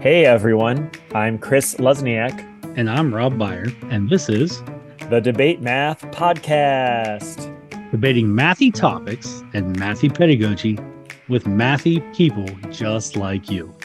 Hey everyone, I'm Chris Lozniak. And I'm Rob Beyer, and this is The Debate Math Podcast. Debating mathy topics and mathy pedagogy with mathy people just like you.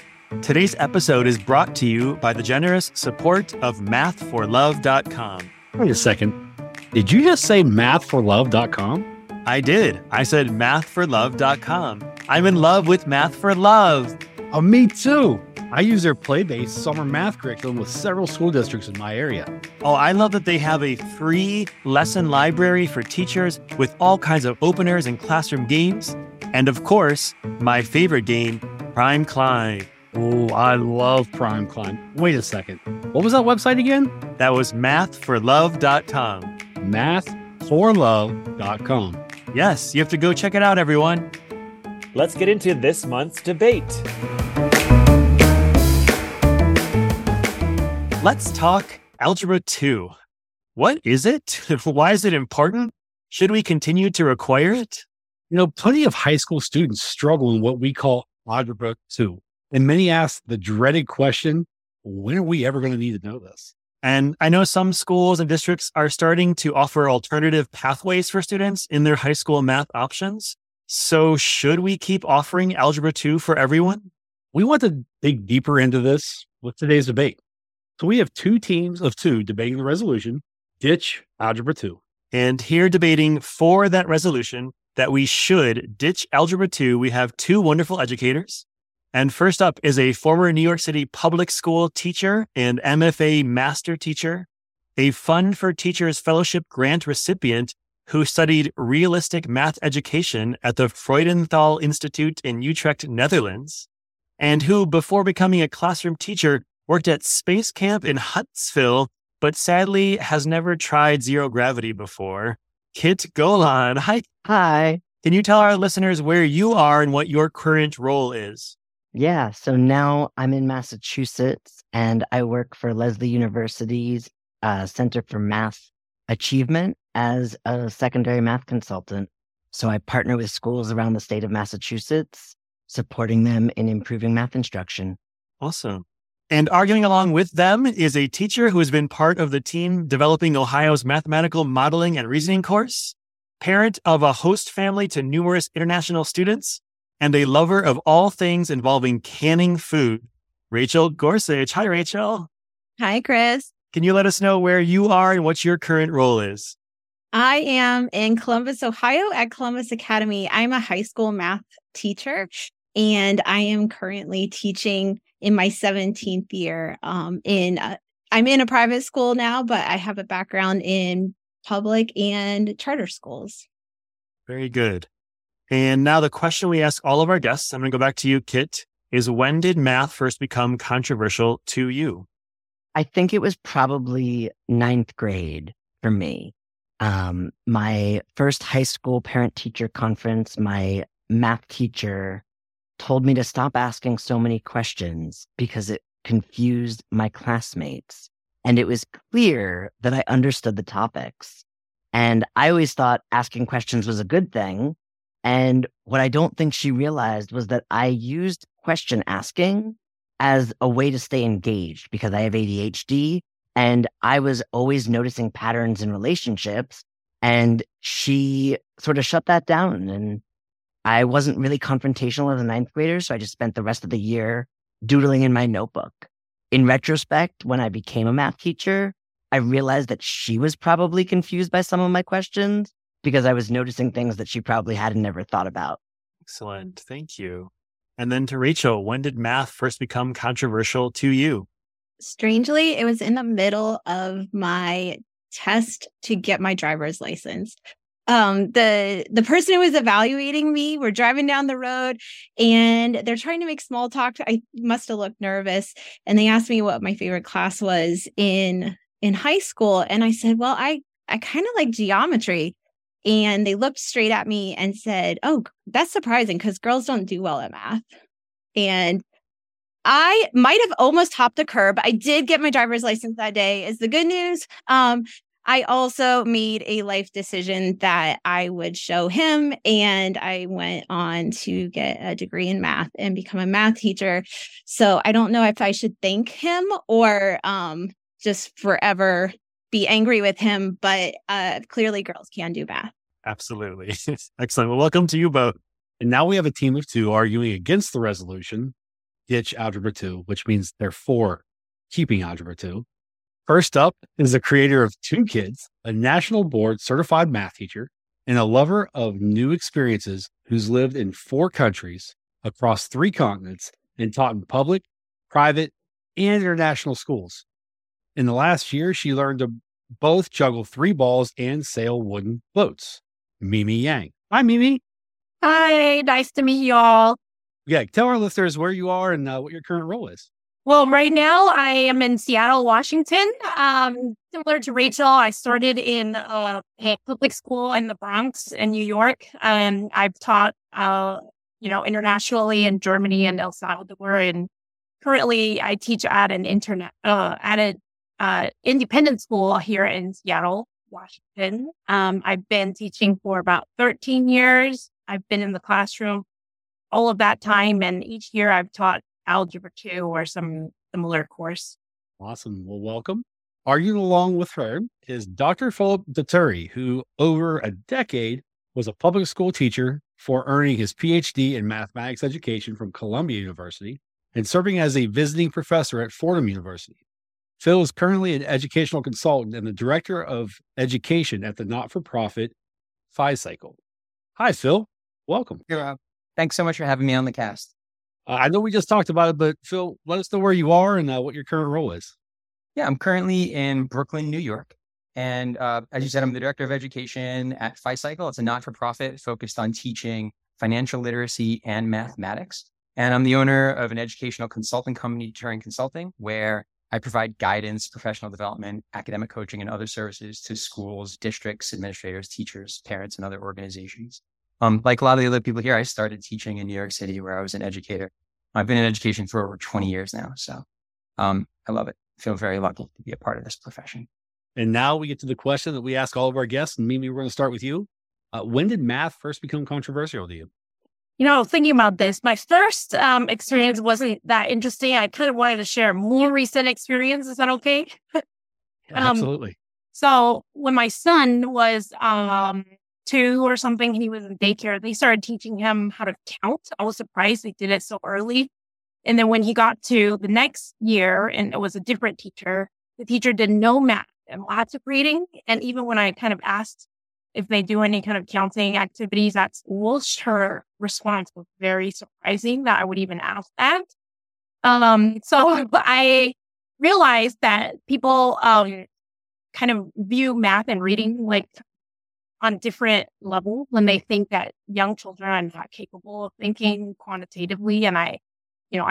Today's episode is brought to you by the generous support of mathforlove.com. Wait a second. Did you just say mathforlove.com? I did. I said mathforlove.com. I'm in love with Math for Love. Oh, me too. I use their Play-Based summer math curriculum with several school districts in my area. Oh, I love that they have a free lesson library for teachers with all kinds of openers and classroom games. And of course, my favorite game, Prime Climb. Oh, I love Prime Climb. Wait a second. What was that website again? That was mathforlove.com. Mathforlove.com. Yes, you have to go check it out, everyone. Let's get into this month's debate. Let's talk Algebra 2. What is it? Why is it important? Should we continue to require it? You know, plenty of high school students struggle in what we call Algebra 2. And many ask the dreaded question, when are we ever going to need to know this? And I know some schools and districts are starting to offer alternative pathways for students in their high school math options. So should we keep offering Algebra 2 for everyone? We want to dig deeper into this with today's debate. So we have two teams of two debating the resolution, ditch Algebra 2. And here debating for that resolution that we should ditch Algebra 2, we have two wonderful educators. And first up is a former New York City public school teacher and MFA master teacher, a Fund for Teachers Fellowship grant recipient who studied realistic math education at the Freudenthal Institute in Utrecht, Netherlands, and who, before becoming a classroom teacher, worked at Space Camp in Huntsville, but sadly has never tried zero gravity before. Kit Golan, hi. Hi. Can you tell our listeners where you are and what your current role is? Yeah, so now I'm in Massachusetts, and I work for Lesley University's Center for Math Achievement as a secondary math consultant. So I partner with schools around the state of Massachusetts, supporting them in improving math instruction. Awesome. And arguing along with them is a teacher who has been part of the team developing Ohio's Mathematical Modeling and Reasoning course, parent of a host family to numerous international students, and a lover of all things involving canning food, Rachel Gorsuch. Hi, Rachel. Hi, Chris. Can you let us know where you are and what your current role is? I am in Columbus, Ohio at Columbus Academy. I'm a high school math teacher, and I am currently teaching in my 17th year. I'm in a private school now, but I have a background in public and charter schools. Very good. And now the question we ask all of our guests, I'm going to go back to you, Kit, is when did math first become controversial to you? I think it was probably ninth grade for me. My first high school parent-teacher conference, my math teacher told me to stop asking so many questions because it confused my classmates. And it was clear that I understood the topics. And I always thought asking questions was a good thing. And what I don't think she realized was that I used question asking as a way to stay engaged because I have ADHD and I was always noticing patterns in relationships. And she sort of shut that down, and I wasn't really confrontational as a ninth grader, so I just spent the rest of the year doodling in my notebook. In retrospect, when I became a math teacher, I realized that she was probably confused by some of my questions because I was noticing things that she probably hadn't ever thought about. Excellent. Thank you. And then to Rachel, when did math first become controversial to you? Strangely, it was in the middle of my test to get my driver's license. The person who was evaluating me, we're driving down the road and they're trying to make small talk. I must have looked nervous. And they asked me what my favorite class was in high school. And I said, well, I kind of like geometry. And they looked straight at me and said, oh, that's surprising because girls don't do well at math. And I might have almost hopped a curb. I did get my driver's license that day, is the good news. I also made a life decision that I would show him, and I went on to get a degree in math and become a math teacher. So I don't know if I should thank him or just forever be angry with him, but clearly girls can do math. Absolutely. Excellent. Well, welcome to you both. And now we have a team of two arguing against the resolution, ditch Algebra 2, which means they're for keeping Algebra 2. First up is the creator of two kids, a national board certified math teacher, and a lover of new experiences who's lived in 4 countries across 3 continents and taught in public, private, and international schools. In the last year, she learned to both juggle 3 balls and sail wooden boats. Mimi Yang. Hi, Mimi. Hi, nice to meet y'all. Yeah, tell our listeners where you are and what your current role is. Well, right now I am in Seattle, Washington. Similar to Rachel, I started in a public school in the Bronx in New York. And I've taught, internationally in Germany and El Salvador. And currently I teach at an independent school here in Seattle, Washington. I've been teaching for about 13 years. I've been in the classroom all of that time. And each year I've taught Algebra 2 or some similar course. Awesome. Well, welcome. Arguing along with her is Dr. Philip DiTuri, who over a decade was a public school teacher for earning his PhD in mathematics education from Columbia University and serving as a visiting professor at Fordham University. Phil is currently an educational consultant and the director of education at the not-for-profit FiCycle. Hi, Phil. Welcome. Hey, Rob. Thanks so much for having me on the cast. I know we just talked about it, but Phil, let us know where you are and what your current role is. Yeah, I'm currently in Brooklyn, New York. And as you said, I'm the director of education at FiCycle. It's a not-for-profit focused on teaching financial literacy and mathematics. And I'm the owner of an educational consulting company, DiTuri Consulting, where I provide guidance, professional development, academic coaching, and other services to schools, districts, administrators, teachers, parents, and other organizations. Like a lot of the other people here, I started teaching in New York City where I was an educator. I've been in education for over 20 years now. So I love it. I feel very lucky to be a part of this profession. And now we get to the question that we ask all of our guests. And Mimi, we're going to start with you. When did math first become controversial to you? You know, thinking about this, my first experience wasn't that interesting. I kind of wanted to share more recent experience. Is that okay? Absolutely. So when my son was 2 or something, he was in daycare, they started teaching him how to count. I was surprised they did it so early. And then when he got to the next year, and it was a different teacher, the teacher did no math and lots of reading. And even when I kind of asked if they do any kind of counting activities at school, her response was very surprising that I would even ask that. So I realized that people kind of view math and reading like on different level when they think that young children are not capable of thinking quantitatively. And I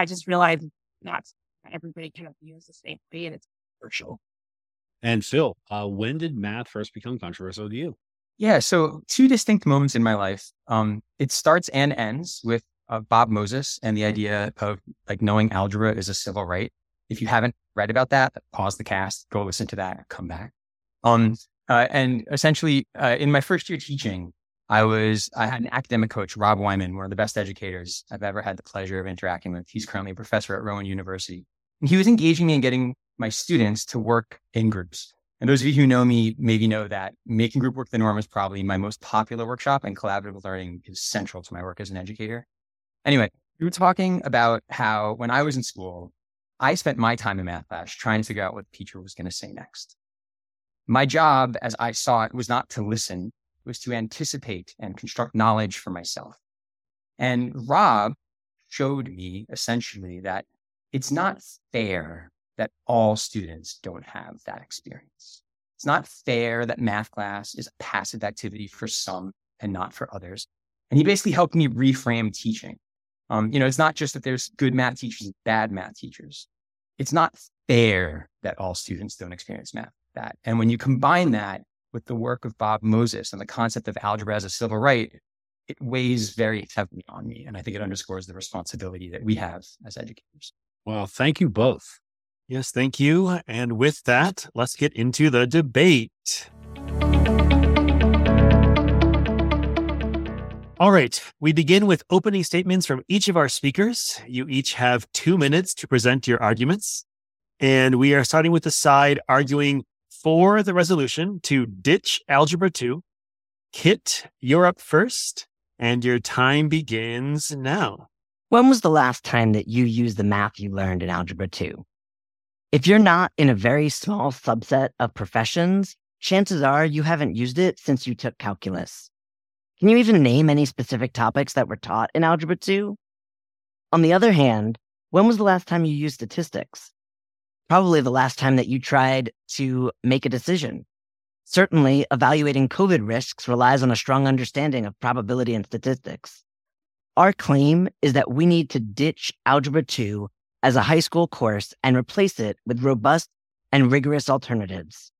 just realized not everybody kind of views the same way, and it's controversial. And Phil, when did math first become controversial to you? Yeah. So 2 distinct moments in my life. It starts and ends with Bob Moses and the idea of like knowing algebra is a civil right. If you haven't read about that, pause the cast, go listen to that, come back. And essentially, in my first year teaching, I had an academic coach, Rob Wyman, one of the best educators I've ever had the pleasure of interacting with. He's currently a professor at Rowan University. And he was engaging me in getting my students to work in groups. And those of you who know me maybe know that making group work the norm is probably my most popular workshop, and collaborative learning is central to my work as an educator. Anyway, we were talking about how when I was in school, I spent my time in math class trying to figure out what the teacher was going to say next. My job, as I saw it, was not to listen, it was to anticipate and construct knowledge for myself. And Rob showed me essentially that it's not fair that all students don't have that experience. It's not fair that math class is a passive activity for some and not for others. And he basically helped me reframe teaching. It's not just that there's good math teachers and bad math teachers. It's not fair that all students don't experience math. That. And when you combine that with the work of Bob Moses and the concept of algebra as a civil right, it weighs very heavily on me. And I think it underscores the responsibility that we have as educators. Well, thank you both. Yes, thank you. And with that, let's get into the debate. All right, we begin with opening statements from each of our speakers. You each have 2 minutes to present your arguments. And we are starting with the side arguing for the resolution to ditch Algebra 2. Kit, you're up first, and your time begins now. When was the last time that you used the math you learned in Algebra 2? If you're not in a very small subset of professions, chances are you haven't used it since you took calculus. Can you even name any specific topics that were taught in Algebra 2? On the other hand, when was the last time you used statistics? Probably the last time that you tried to make a decision. Certainly, evaluating COVID risks relies on a strong understanding of probability and statistics. Our claim is that we need to ditch Algebra 2 as a high school course and replace it with robust and rigorous alternatives.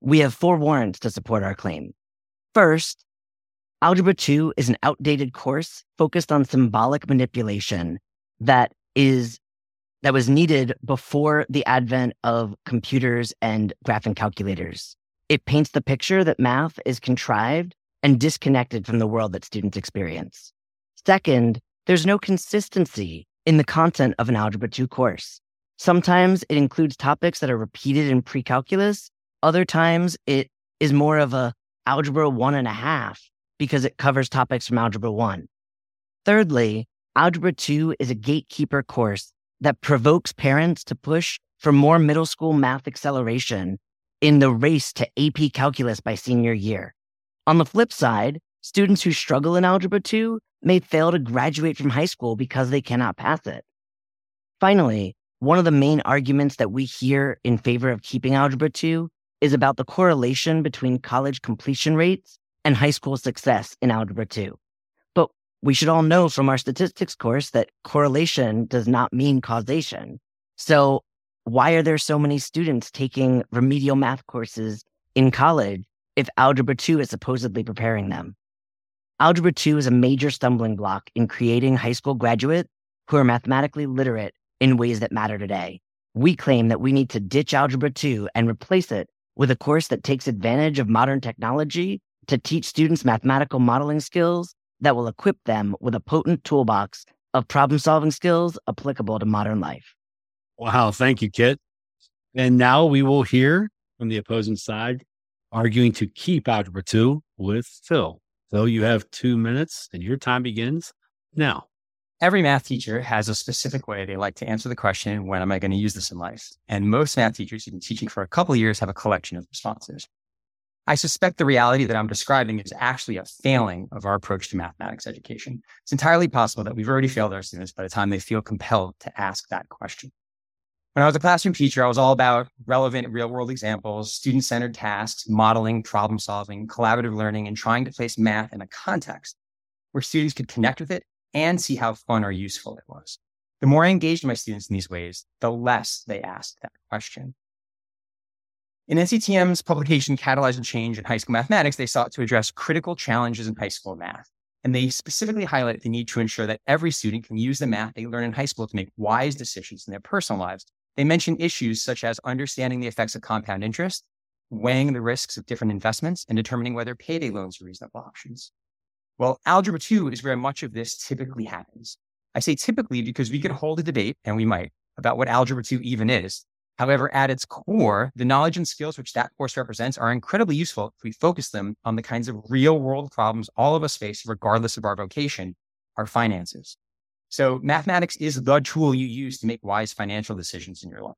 We have 4 warrants to support our claim. First, Algebra 2 is an outdated course focused on symbolic manipulation that was needed before the advent of computers and graphing calculators. It paints the picture that math is contrived and disconnected from the world that students experience. Second, there's no consistency in the content of an Algebra 2 course. Sometimes it includes topics that are repeated in pre-calculus. Other times it is more of a Algebra 1.5 because it covers topics from Algebra 1. Thirdly, Algebra 2 is a gatekeeper course that provokes parents to push for more middle school math acceleration in the race to AP Calculus by senior year. On the flip side, students who struggle in Algebra 2 may fail to graduate from high school because they cannot pass it. Finally, one of the main arguments that we hear in favor of keeping Algebra 2 is about the correlation between college completion rates and high school success in Algebra 2. But we should all know from our statistics course that correlation does not mean causation. So why are there so many students taking remedial math courses in college if Algebra 2 is supposedly preparing them? Algebra 2 is a major stumbling block in creating high school graduates who are mathematically literate in ways that matter today. We claim that we need to ditch Algebra 2 and replace it with a course that takes advantage of modern technology to teach students mathematical modeling skills that will equip them with a potent toolbox of problem-solving skills applicable to modern life. Wow, thank you, Kit. And now we will hear from the opposing side arguing to keep Algebra 2 with Phil. Phil, you have 2 minutes and your time begins now. Every math teacher has a specific way they like to answer the question, when am I going to use this in life? And most math teachers who've been teaching for a couple of years have a collection of responses. I suspect the reality that I'm describing is actually a failing of our approach to mathematics education. It's entirely possible that we've already failed our students by the time they feel compelled to ask that question. When I was a classroom teacher, I was all about relevant real-world examples, student-centered tasks, modeling, problem-solving, collaborative learning, and trying to place math in a context where students could connect with it and see how fun or useful it was. The more I engaged my students in these ways, the less they asked that question. In NCTM's publication, Catalyze and Change in High School Mathematics, they sought to address critical challenges in high school math. And they specifically highlight the need to ensure that every student can use the math they learn in high school to make wise decisions in their personal lives. They mention issues such as understanding the effects of compound interest, weighing the risks of different investments, and determining whether payday loans are reasonable options. Well, Algebra 2 is where much of this typically happens. I say typically because we could hold a debate, and we might, about what Algebra 2 even is. However, at its core, the knowledge and skills which that course represents are incredibly useful if we focus them on the kinds of real-world problems all of us face, regardless of our vocation, our finances. So mathematics is the tool you use to make wise financial decisions in your life.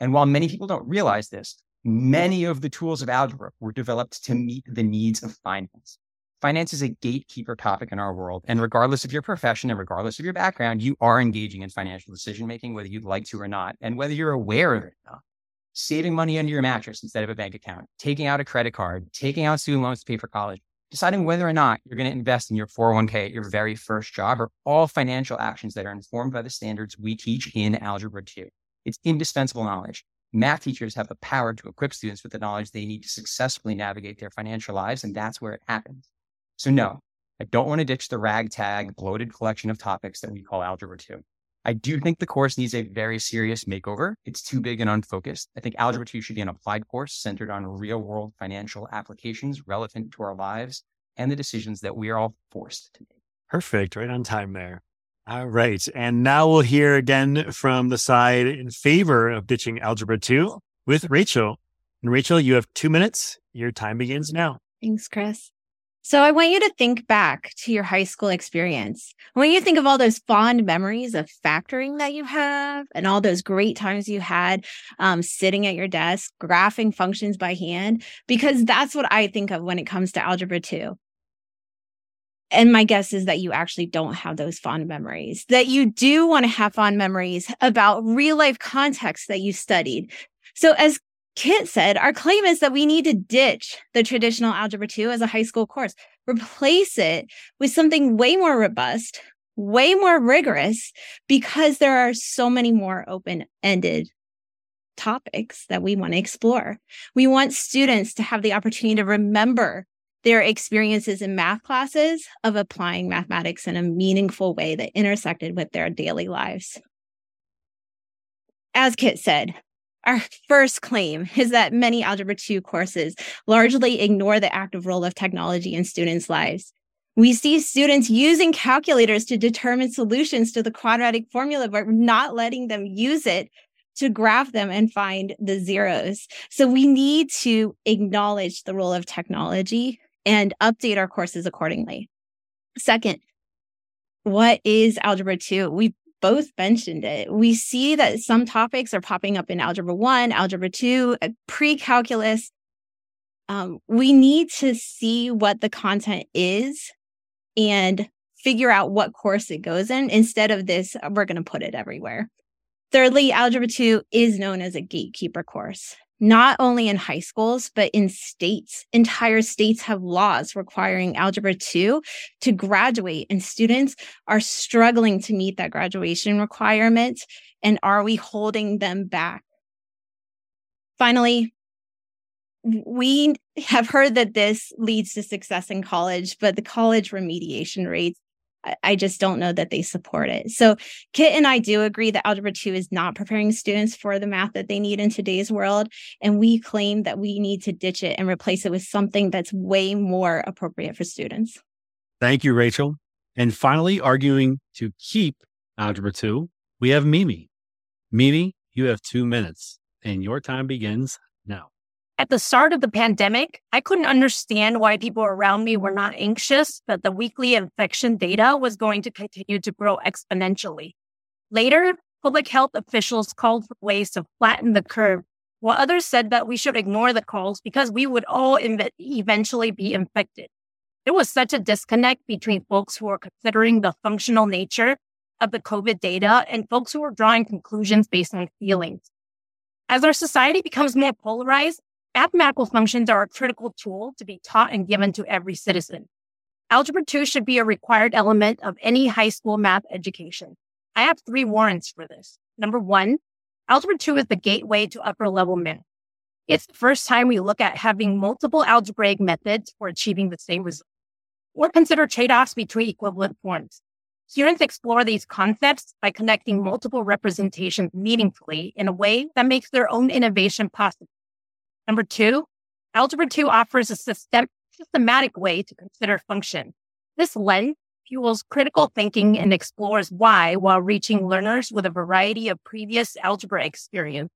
And while many people don't realize this, many of the tools of algebra were developed to meet the needs of finance. Finance is a gatekeeper topic in our world. And regardless of your profession and regardless of your background, you are engaging in financial decision-making, whether you'd like to or not, and whether you're aware of it or not. Saving money under your mattress instead of a bank account, taking out a credit card, taking out student loans to pay for college, deciding whether or not you're going to invest in your 401k at your very first job are all financial actions that are informed by the standards we teach in Algebra 2. It's indispensable knowledge. Math teachers have the power to equip students with the knowledge they need to successfully navigate their financial lives, and that's where it happens. So no, I don't want to ditch the ragtag, bloated collection of topics that we call Algebra 2. I do think the course needs a very serious makeover. It's too big and unfocused. I think Algebra 2 should be an applied course centered on real-world financial applications relevant to our lives and the decisions that we are all forced to make. Perfect. Right on time there. All right. And now we'll hear again from the side in favor of ditching Algebra 2 with Rachel. And Rachel, you have 2 minutes. Your time begins now. Thanks, Chris. So I want you to think back to your high school experience. I want you to think of all those fond memories of factoring that you have and all those great times you had sitting at your desk, graphing functions by hand, because that's what I think of when it comes to Algebra 2. And my guess is that you actually don't have those fond memories, that you do want to have fond memories about real life contexts that you studied. So as Kit said, our claim is that we need to ditch the traditional Algebra 2 as a high school course, replace it with something way more robust, way more rigorous, because there are so many more open-ended topics that we want to explore. We want students to have the opportunity to remember their experiences in math classes of applying mathematics in a meaningful way that intersected with their daily lives. As Kit said, our first claim is that many Algebra 2 courses largely ignore the active role of technology in students' lives. We see students using calculators to determine solutions to the quadratic formula, but not letting them use it to graph them and find the zeros. So we need to acknowledge the role of technology and update our courses accordingly. Second, what is Algebra 2? We've both mentioned it. We see that some topics are popping up in Algebra 1, Algebra 2, pre-calculus. We need to see what the content is and figure out what course it goes in instead of this, we're going to put it everywhere. Thirdly, Algebra 2 is known as a gatekeeper course, not only in high schools, but in states. Entire states have laws requiring Algebra 2 to graduate, and students are struggling to meet that graduation requirement. And are we holding them back? Finally, we have heard that this leads to success in college, but the college remediation rates, I just don't know that they support it. So Kit and I do agree that Algebra 2 is not preparing students for the math that they need in today's world. And we claim that we need to ditch it and replace it with something that's way more appropriate for students. Thank you, Rachel. And finally, arguing to keep Algebra 2, we have Mimi. Mimi, you have 2 minutes and your time begins now. At the start of the pandemic, I couldn't understand why people around me were not anxious that the weekly infection data was going to continue to grow exponentially. Later, public health officials called for ways to flatten the curve, while others said that we should ignore the calls because we would all eventually be infected. There was such a disconnect between folks who were considering the functional nature of the COVID data and folks who were drawing conclusions based on feelings. As our society becomes more polarized, mathematical functions are a critical tool to be taught and given to every citizen. Algebra 2 should be a required element of any high school math education. I have 3 warrants for this. Number 1, Algebra 2 is the gateway to upper-level math. It's the first time we look at having multiple algebraic methods for achieving the same result, or consider trade-offs between equivalent forms. Students explore these concepts by connecting multiple representations meaningfully in a way that makes their own innovation possible. Number 2, Algebra 2 offers a systematic way to consider function. This lens fuels critical thinking and explores why while reaching learners with a variety of previous algebra experience.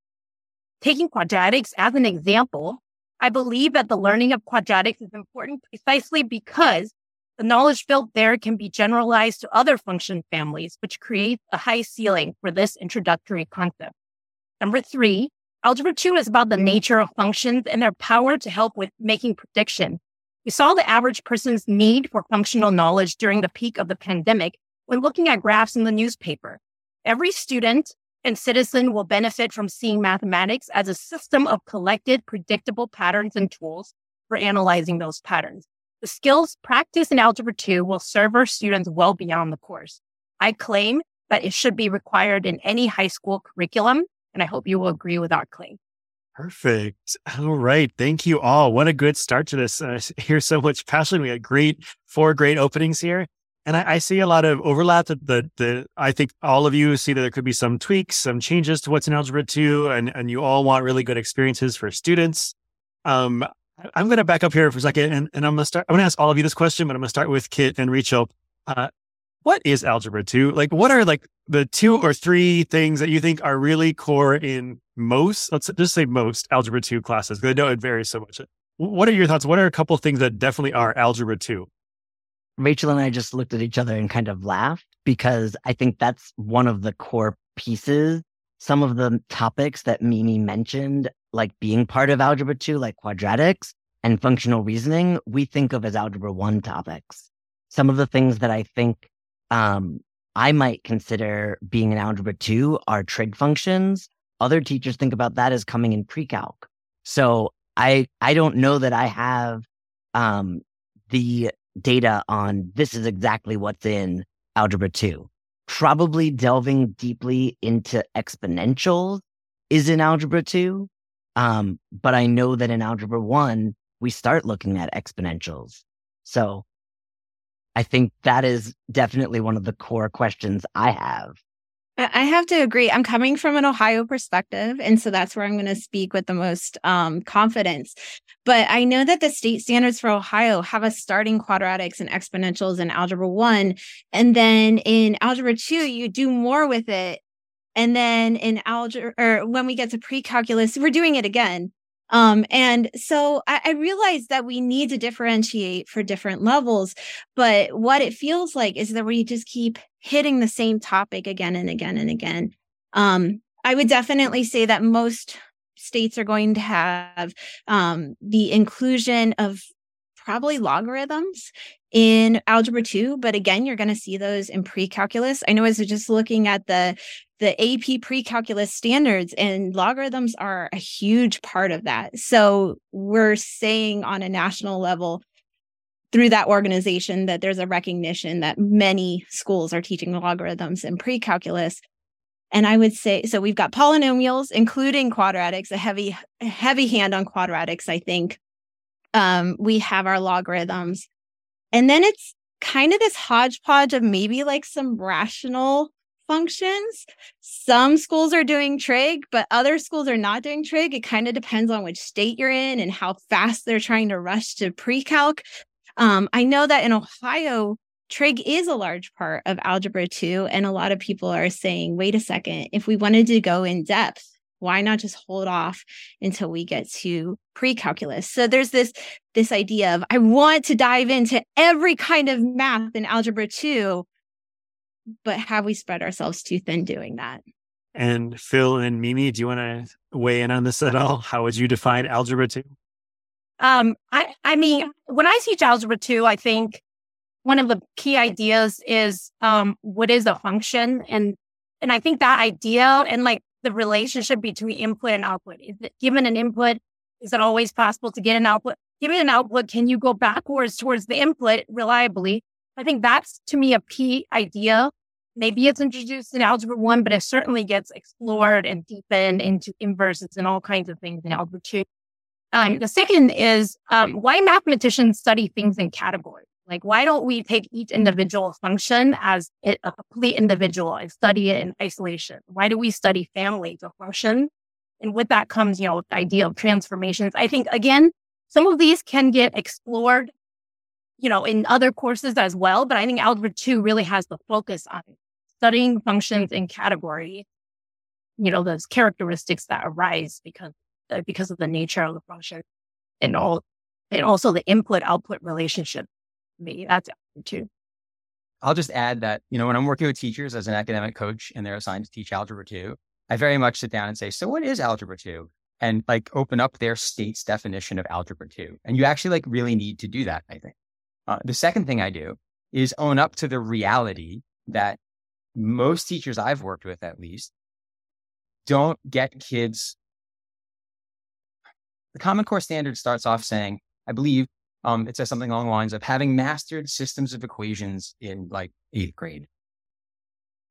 Taking quadratics as an example, I believe that the learning of quadratics is important precisely because the knowledge built there can be generalized to other function families, which creates a high ceiling for this introductory concept. Number 3, Algebra 2 is about the nature of functions and their power to help with making predictions. We saw the average person's need for functional knowledge during the peak of the pandemic when looking at graphs in the newspaper. Every student and citizen will benefit from seeing mathematics as a system of collected, predictable patterns and tools for analyzing those patterns. The skills practiced in Algebra 2 will serve our students well beyond the course. I claim that it should be required in any high school curriculum, and I hope you will agree with our claim. Perfect. All right. Thank you all. What a good start to this. I hear so much passion. We had 4 great openings here. And I see a lot of overlap. I think all of you see that there could be some tweaks, some changes to what's in Algebra 2, and you all want really good experiences for students. I'm going to back up here for a second, and I'm going to ask all of you this question, but I'm going to start with Kit and Rachel. What is Algebra 2? What are the two or three things that you think are really core in most, let's just say most Algebra 2 classes, because I know it varies so much. What are your thoughts? What are a couple of things that definitely are Algebra 2? Rachel and I just looked at each other and kind of laughed, because I think that's one of the core pieces. Some of the topics that Mimi mentioned, like being part of Algebra 2, like quadratics and functional reasoning, we think of as Algebra 1 topics. Some of the things that I think I might consider being in Algebra 2 are trig functions. Other teachers think about that as coming in pre-calc. So I don't know that I have the data on this is exactly what's in Algebra 2. Probably delving deeply into exponentials is in Algebra 2. But I know that in Algebra 1, we start looking at exponentials. So I think that is definitely one of the core questions I have. I have to agree. I'm coming from an Ohio perspective, and so that's where I'm going to speak with the most confidence. But I know that the state standards for Ohio have us starting quadratics and exponentials in Algebra 1, and then in Algebra 2, you do more with it. And then in algebra, or when we get to pre-calculus, we're doing it again. And so I realized that we need to differentiate for different levels. But what it feels like is that we just keep hitting the same topic again and again and again. I would definitely say that most states are going to have the inclusion of probably logarithms in Algebra 2, but again, you're going to see those in pre-calculus. I know as we're just looking at the AP pre-calculus standards, and logarithms are a huge part of that. So we're saying on a national level through that organization that there's a recognition that many schools are teaching logarithms in pre-calculus. And I would say, so we've got polynomials, including quadratics, a heavy hand on quadratics, I think. We have our logarithms. And then it's kind of this hodgepodge of maybe like some rational functions. Some schools are doing trig, but other schools are not doing trig. It kind of depends on which state you're in and how fast they're trying to rush to pre-calc. I know that in Ohio, trig is a large part of Algebra 2. And a lot of people are saying, wait a second, if we wanted to go in depth, why not just hold off until we get to pre-calculus? So there's this idea of I want to dive into every kind of math in Algebra 2, but have we spread ourselves too thin doing that? And Phil and Mimi, do you want to weigh in on this at all? How would you define Algebra 2? I mean, when I teach Algebra 2, I think one of the key ideas is what is a function? And I think that idea and the relationship between input and output. Is it given an input? Is it always possible to get an output? Given an output, can you go backwards towards the input reliably? I think that's, to me, a key idea. Maybe it's introduced in Algebra 1, but it certainly gets explored and deepened into inverses and all kinds of things in Algebra 2. The second is why mathematicians study things in categories. Why don't we take each individual function as a complete individual and study it in isolation? Why do we study families of functions? And with that comes, the idea of transformations. I think, again, some of these can get explored, in other courses as well. But I think Algebra 2 really has the focus on studying functions in category, those characteristics that arise because of the nature of the function and also the input-output relationship. Me, that's Algebra 2. I'll just add that, when I'm working with teachers as an academic coach and they're assigned to teach Algebra 2, I very much sit down and say, so what is Algebra 2? And open up their state's definition of Algebra 2. And you actually really need to do that, I think. The second thing I do is own up to the reality that most teachers I've worked with, at least, don't get kids. The Common Core standard starts off saying, I believe, it says something along the lines of having mastered systems of equations in 8th grade.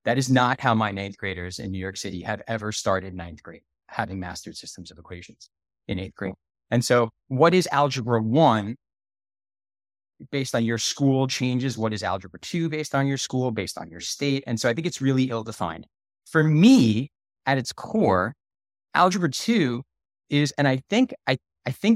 That is not how my 9th graders in New York City have ever started 9th grade, having mastered systems of equations in 8th grade. And so what is Algebra 1? based on your school changes. What is Algebra 2 based on your school, based on your state? And so I think it's really ill-defined. For me, at its core, Algebra 2 is, and I think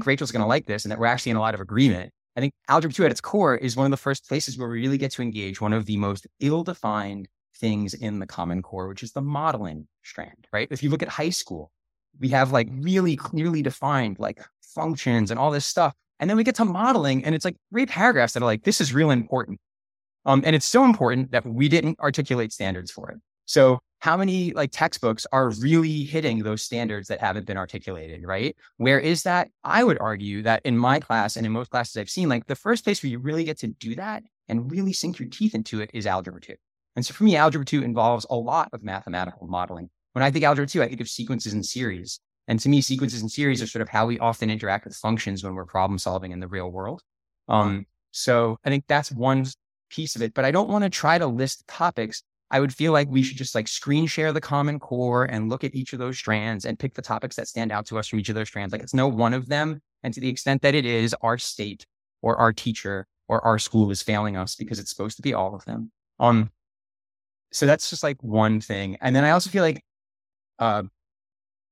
Rachel's going to like this and that we're actually in a lot of agreement. I think Algebra 2 at its core is one of the first places where we really get to engage one of the most ill-defined things in the Common Core, which is the modeling strand, right? If you look at high school, we have like really clearly defined like functions and all this stuff. And then we get to modeling and it's like three paragraphs that are like, this is real important. And it's so important that we didn't articulate standards for it. So how many like textbooks are really hitting those standards that haven't been articulated, right? Where is that? I would argue that in my class and in most classes I've seen, like the first place where you really get to do that and really sink your teeth into it is Algebra 2. And so for me, Algebra 2 involves a lot of mathematical modeling. When I think Algebra 2, I think of sequences and series. And to me, sequences and series are sort of how we often interact with functions when we're problem solving in the real world. So I think that's one piece of it, but I don't want to try to list topics. I would feel like we should just like screen share the Common Core and look at each of those strands and pick the topics that stand out to us from each of those strands. Like it's no one of them. And to the extent that it is, our state or our teacher or our school is failing us because it's supposed to be all of them. So that's just like one thing. And then I also feel like,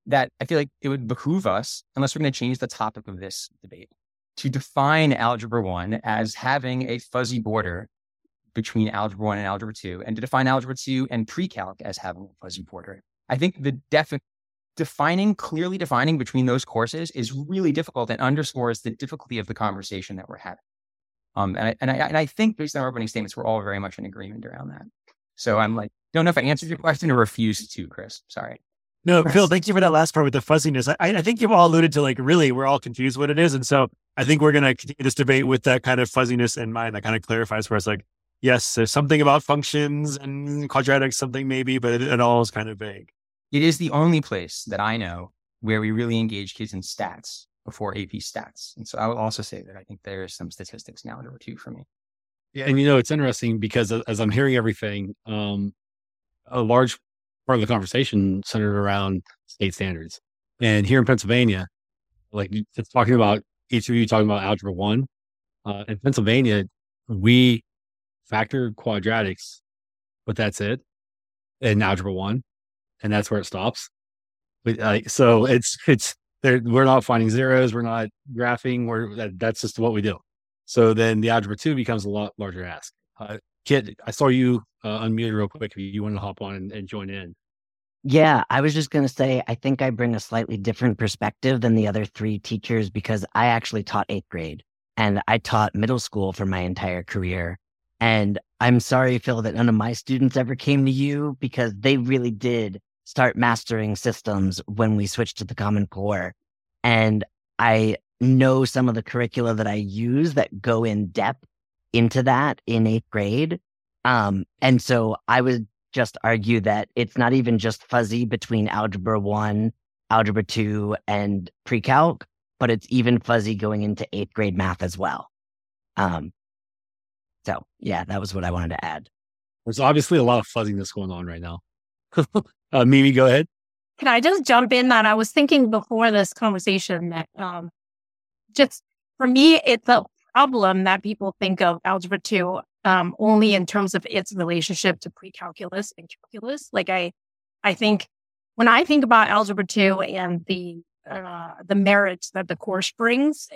that I feel like it would behoove us, unless we're going to change the topic of this debate, to define Algebra 1 as having a fuzzy border between Algebra 1 and Algebra 2, and to define Algebra 2 and pre-calc as having a fuzzy border. I think the clearly defining between those courses is really difficult and underscores the difficulty of the conversation that we're having. And I think based on our opening statements, we're all very much in agreement around that. So I'm like, don't know if I answered your question or refused to, Chris. Sorry. No, Phil, thank you for that last part with the fuzziness. I think you've all alluded to like, really, we're all confused what it is. And so I think we're going to continue this debate with that kind of fuzziness in mind. That kind of clarifies for us, like, yes, there's something about functions and quadratics, something maybe, but it all is kind of vague. It is the only place that I know where we really engage kids in stats before AP stats. And so I will also say that I think there is some statistics now or two for me. Yeah. And, you know, it's interesting because as I'm hearing everything, a large part of the conversation centered around state standards. And here in Pennsylvania, like it's talking about, each of you talking about Algebra 1. In Pennsylvania, we factor quadratics, but that's it in Algebra 1. And that's where it stops. But, so it's there. We're not finding zeros. We're not graphing. That's just what we do. So then the Algebra 2 becomes a lot larger ask. Kit, I saw you unmuted real quick. You want to hop on and join in? Yeah, I was just going to say, I think I bring a slightly different perspective than the other three teachers because I actually taught eighth grade and I taught middle school for my entire career. And I'm sorry, Phil, that none of my students ever came to you because they really did start mastering systems when we switched to the Common Core. And I know some of the curricula that I use that go in depth into that in eighth grade. And so I would just argue that it's not even just fuzzy between Algebra 1, Algebra 2, and pre-calc, but it's even fuzzy going into eighth grade math as well. So yeah, that was what I wanted to add. There's obviously a lot of fuzziness going on right now. Mimi, go ahead. Can I just jump in that I was thinking before this conversation that just for me, it's a problem that people think of Algebra 2 only in terms of its relationship to pre-calculus and calculus. Like I think when I think about Algebra 2 and the merit that the course brings,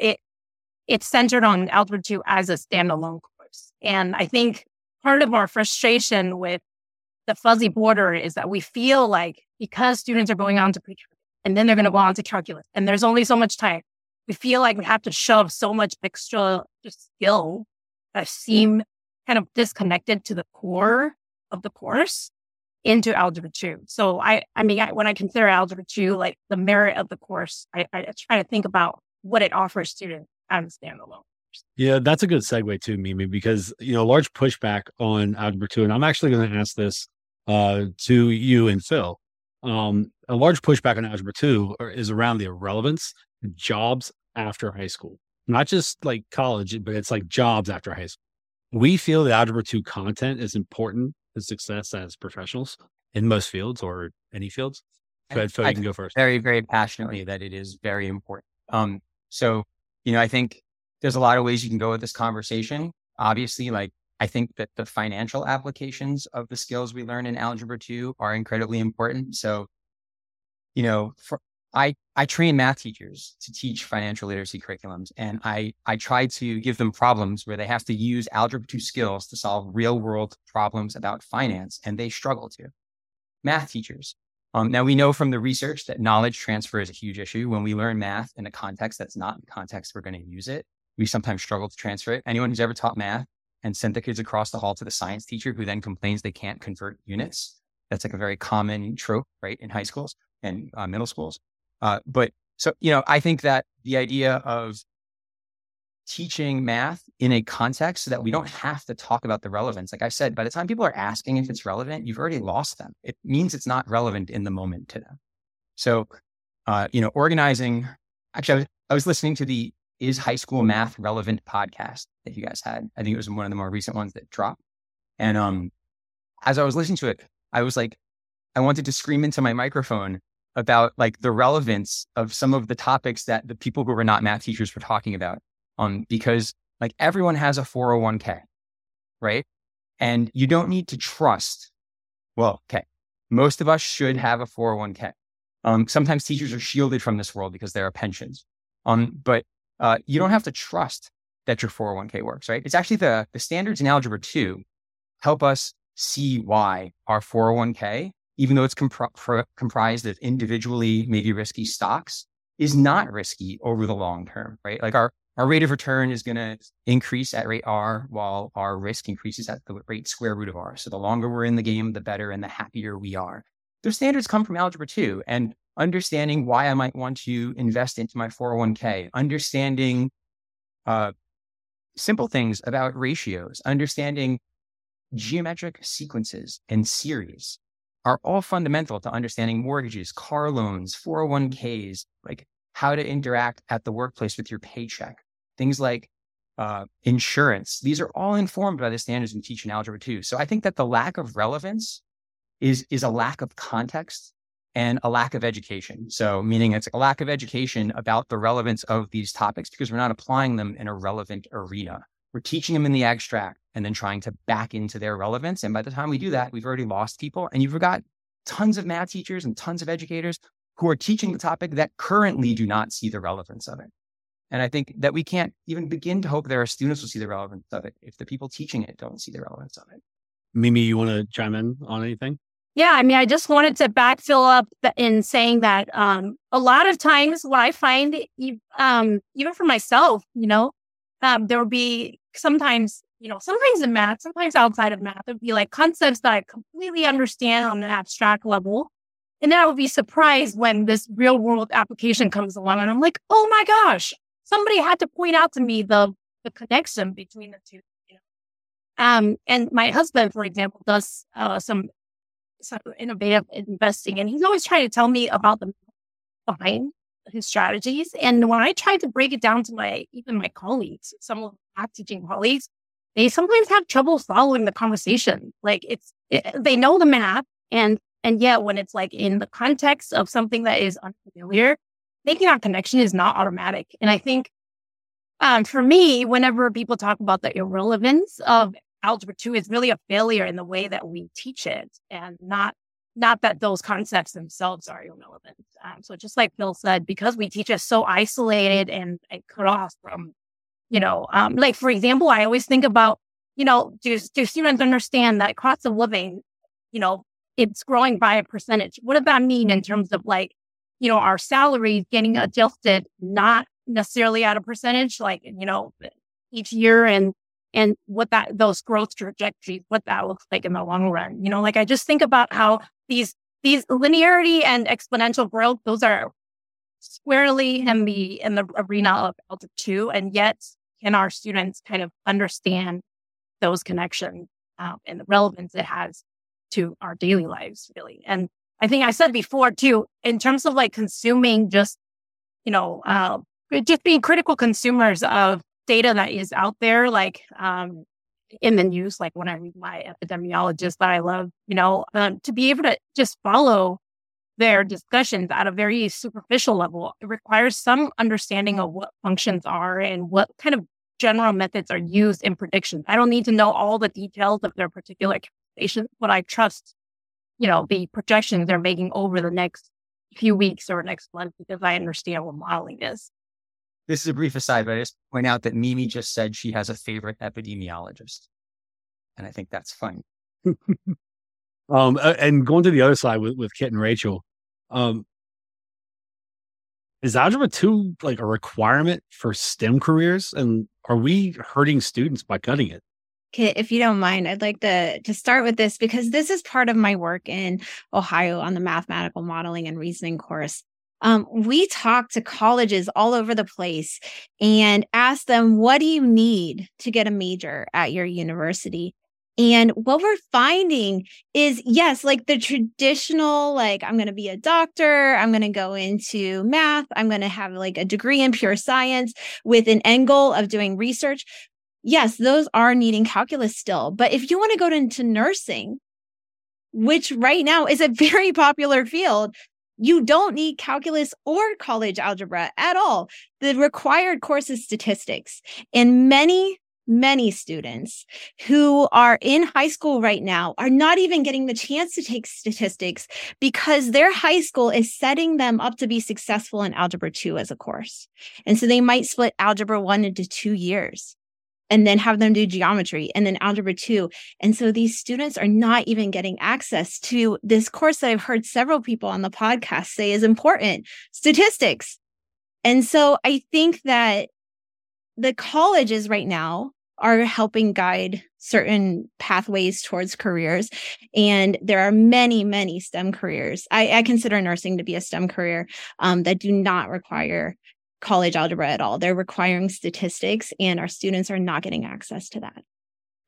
it's centered on Algebra 2 as a standalone course. And I think part of our frustration with the fuzzy border is that we feel like because students are going on to pre-calculus and then they're going to go on to calculus and there's only so much time, we feel like we have to shove so much extra skill that seem kind of disconnected to the core of the course into Algebra 2. So I mean, when I consider Algebra 2, like the merit of the course, I try to think about what it offers students out of standalone. Yeah, that's a good segue too, Mimi, because, you know, large pushback on Algebra 2, and I'm actually going to ask this to you and Phil. A large pushback on Algebra 2 is around the irrelevance, jobs after high school, not just like college, but it's like jobs after high school. We feel that Algebra 2 content is important to success as professionals in most fields or any fields. Go ahead, Phil, you can go first. Very, very passionately that it is very important. So, you know, I think there's a lot of ways you can go with this conversation. Obviously, like, I think that the financial applications of the skills we learn in Algebra 2 are incredibly important. So, you know, I train math teachers to teach financial literacy curriculums, and I try to give them problems where they have to use Algebra 2 skills to solve real world problems about finance, and they struggle to. Math teachers. Now, we know from the research that knowledge transfer is a huge issue. When we learn math in a context that's not the context we're going to use it, we sometimes struggle to transfer it. Anyone who's ever taught math and sent the kids across the hall to the science teacher who then complains they can't convert units, that's like a very common trope, right, in high schools and middle schools. But so, you know, I think that the idea of teaching math in a context so that we don't have to talk about the relevance. Like I said, by the time people are asking if it's relevant, you've already lost them. It means it's not relevant in the moment to them. So, you know, organizing, actually, I was listening to the Is High School Math Relevant podcast that you guys had. I think it was one of the more recent ones that dropped. And as I was listening to it, I was like, I wanted to scream into my microphone about like the relevance of some of the topics that the people who were not math teachers were talking about. Because like everyone has a 401k, right? And you don't need to trust. Well, okay. Most of us should have a 401k. Sometimes teachers are shielded from this world because there are pensions. But you don't have to trust that your 401k works, right? It's actually the standards in Algebra 2 help us see why our 401k, even though it's comprised of individually maybe risky stocks, is not risky over the long term, right? Like our rate of return is going to increase at rate R while our risk increases at the rate square root of R. So the longer we're in the game, the better and the happier we are. Those standards come from Algebra 2, and understanding why I might want to invest into my 401k, understanding simple things about ratios, understanding geometric sequences and series are all fundamental to understanding mortgages, car loans, 401ks, like how to interact at the workplace with your paycheck. Things like insurance. These are all informed by the standards we teach in Algebra 2. So I think that the lack of relevance is a lack of context and a lack of education. So meaning it's a lack of education about the relevance of these topics because we're not applying them in a relevant arena. We're teaching them in the abstract and then trying to back into their relevance. And by the time we do that, we've already lost people. And you've got tons of math teachers and tons of educators who are teaching the topic that currently do not see the relevance of it. And I think that we can't even begin to hope that our students will see the relevance of it if the people teaching it don't see the relevance of it. Mimi, you want to chime in on anything? Yeah, I mean, I just wanted to back Phil up in saying that a lot of times what I find, even for myself, you know, there will be sometimes, you know, sometimes in math, sometimes outside of math, it would be like concepts that I completely understand on an abstract level. And then I would be surprised when this real world application comes along and I'm like, oh my gosh, somebody had to point out to me the connection between the two. You know? And my husband, for example, does some innovative investing, and he's always trying to tell me about the behind his strategies. And when I tried to break it down to even my colleagues, some of my teaching colleagues, they sometimes have trouble following the conversation. Like they know the math, and yet when it's like in the context of something that is unfamiliar, making that connection is not automatic. And I think for me, whenever people talk about the irrelevance of Algebra 2, it's really a failure in the way that we teach it, and not that those concepts themselves are irrelevant. So just like Phil said, because we teach it so isolated and cut off from, you know, like, for example, I always think about, you know, do students understand that cost of living, you know, it's growing by a percentage? What does that mean in terms of, like, you know, our salaries getting adjusted, not necessarily at a percentage, like, you know, each year, and what that, those growth trajectories, what that looks like in the long run. You know, like, I just think about how these linearity and exponential growth, those are squarely in the arena of Algebra 2. And yet, can our students kind of understand those connections and the relevance it has to our daily lives, really? And I think I said before too, in terms of like consuming, just, you know, just being critical consumers of data that is out there, like in the news, like when I read my epidemiologist that I love, you know, to be able to just follow their discussions at a very superficial level. It requires some understanding of what functions are and what kind of general methods are used in predictions. I don't need to know all the details of their particular calculations, but I trust, the projections they're making over the next few weeks or next month because I understand what modeling is. This is a brief aside, but I just point out that Mimi just said she has a favorite epidemiologist. And I think that's fun. And going to the other side with Kit and Rachel, is Algebra 2 like a requirement for STEM careers? And are we hurting students by cutting it? Kit, if you don't mind, I'd like to start with this because this is part of my work in Ohio on the Mathematical Modeling and Reasoning course. We talk to colleges all over the place and ask them, what do you need to get a major at your university? And what we're finding is, yes, like the traditional, like, I'm going to be a doctor, I'm going to go into math, I'm going to have like a degree in pure science with an end goal of doing research. Yes, those are needing calculus still. But if you want to go into nursing, which right now is a very popular field, you don't need calculus or college algebra at all. The required course is statistics. And many students who are in high school right now are not even getting the chance to take statistics because their high school is setting them up to be successful in Algebra 2 as a course. And so they might split Algebra 1 into 2 years and then have them do geometry and then Algebra 2. And so these students are not even getting access to this course that I've heard several people on the podcast say is important, statistics. And so I think that the colleges right now are helping guide certain pathways towards careers. And there are many STEM careers. I consider nursing to be a STEM career that do not require college algebra at all. They're requiring statistics and our students are not getting access to that.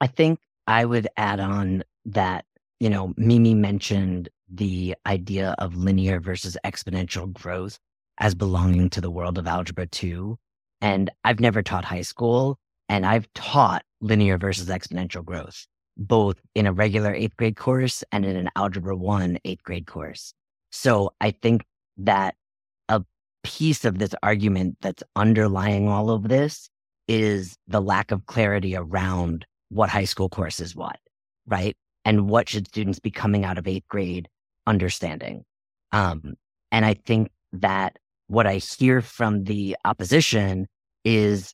I think I would add on that, Mimi mentioned the idea of linear versus exponential growth as belonging to the world of Algebra 2. And I've never taught high school. And I've taught linear versus exponential growth, both in a regular 8th grade course and in an Algebra 1 8th grade course. So I think that a piece of this argument that's underlying all of this is the lack of clarity around what high school course is what, right? And what should students be coming out of 8th grade understanding? And I think that what I hear from the opposition is,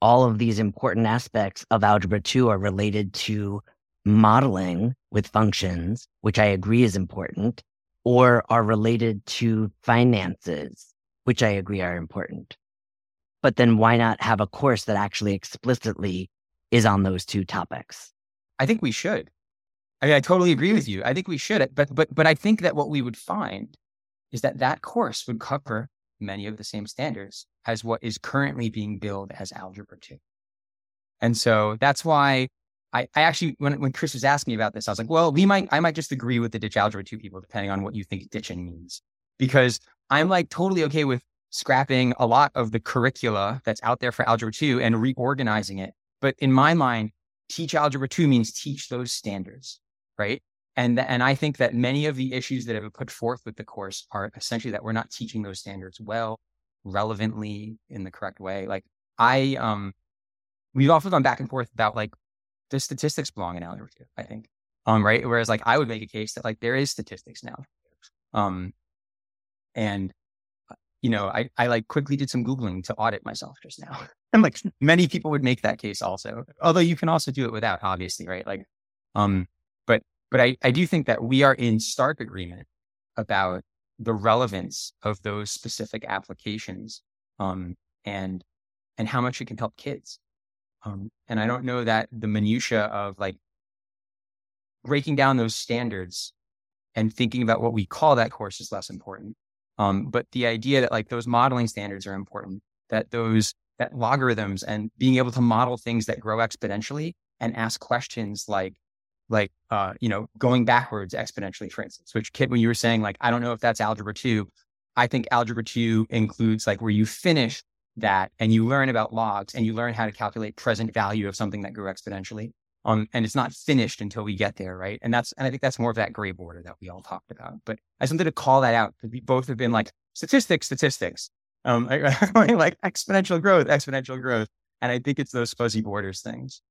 all of these important aspects of Algebra 2 are related to modeling with functions, which I agree is important, or are related to finances, which I agree are important. But then why not have a course that actually explicitly is on those two topics? I think we should. I mean, I totally agree with you. I think we should. But I think that what we would find is that that course would cover many of the same standards as what is currently being billed as Algebra 2. And so that's why I actually, when Chris was asking me about this, I was like, well, I might just agree with the ditch Algebra 2 people, depending on what you think ditching means, because I'm like totally okay with scrapping a lot of the curricula that's out there for Algebra 2 and reorganizing it. But in my mind, teach Algebra 2 means teach those standards, right? And I think that many of the issues that have been put forth with the course are essentially that we're not teaching those standards well, relevantly, in the correct way. Like we've often gone back and forth about like, does statistics belong in Algebra 2? I think, right? Whereas like I would make a case that like there is statistics now, and I like quickly did some Googling to audit myself just now. And like many people would make that case also, although you can also do it without, obviously, right? Like, But I do think that we are in stark agreement about the relevance of those specific applications, and how much it can help kids. And I don't know that the minutia of like breaking down those standards and thinking about what we call that course is less important. But the idea that like those modeling standards are important, that logarithms and being able to model things that grow exponentially and ask questions like going backwards exponentially, for instance, which Kit, when you were saying, like, I don't know if that's Algebra 2, I think Algebra 2 includes like where you finish that and you learn about logs and you learn how to calculate present value of something that grew exponentially. and it's not finished until we get there, right? And I think that's more of that gray border that we all talked about. But I just wanted to call that out because we both have been like statistics, like exponential growth, and I think it's those fuzzy borders things.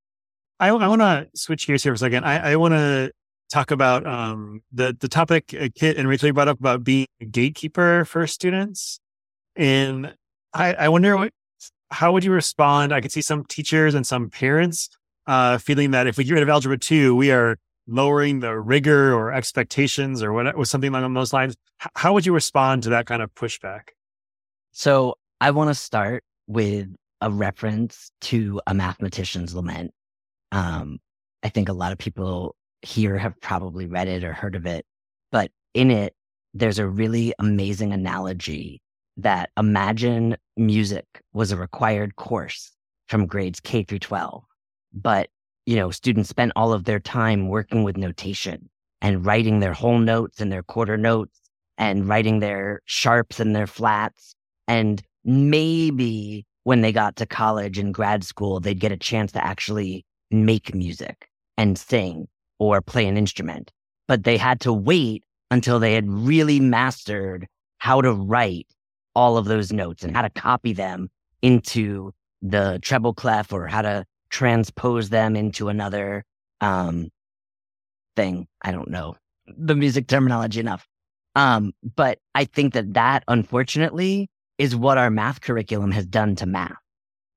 I want to switch gears here for a second. I want to talk about the topic Kit and Rachel brought up about being a gatekeeper for students. And I wonder how would you respond? I could see some teachers and some parents feeling that if we get rid of Algebra 2, we are lowering the rigor or expectations or whatever, something along those lines. How would you respond to that kind of pushback? So I want to start with a reference to a mathematician's lament. I think a lot of people here have probably read it or heard of it, but in it, there's a really amazing analogy that imagine music was a required course from grades K through 12, but, students spent all of their time working with notation and writing their whole notes and their quarter notes and writing their sharps and their flats. And maybe when they got to college and grad school, they'd get a chance to actually make music and sing or play an instrument, but they had to wait until they had really mastered how to write all of those notes and how to copy them into the treble clef or how to transpose them into another thing. I don't know the music terminology enough. But I think that unfortunately is what our math curriculum has done to math.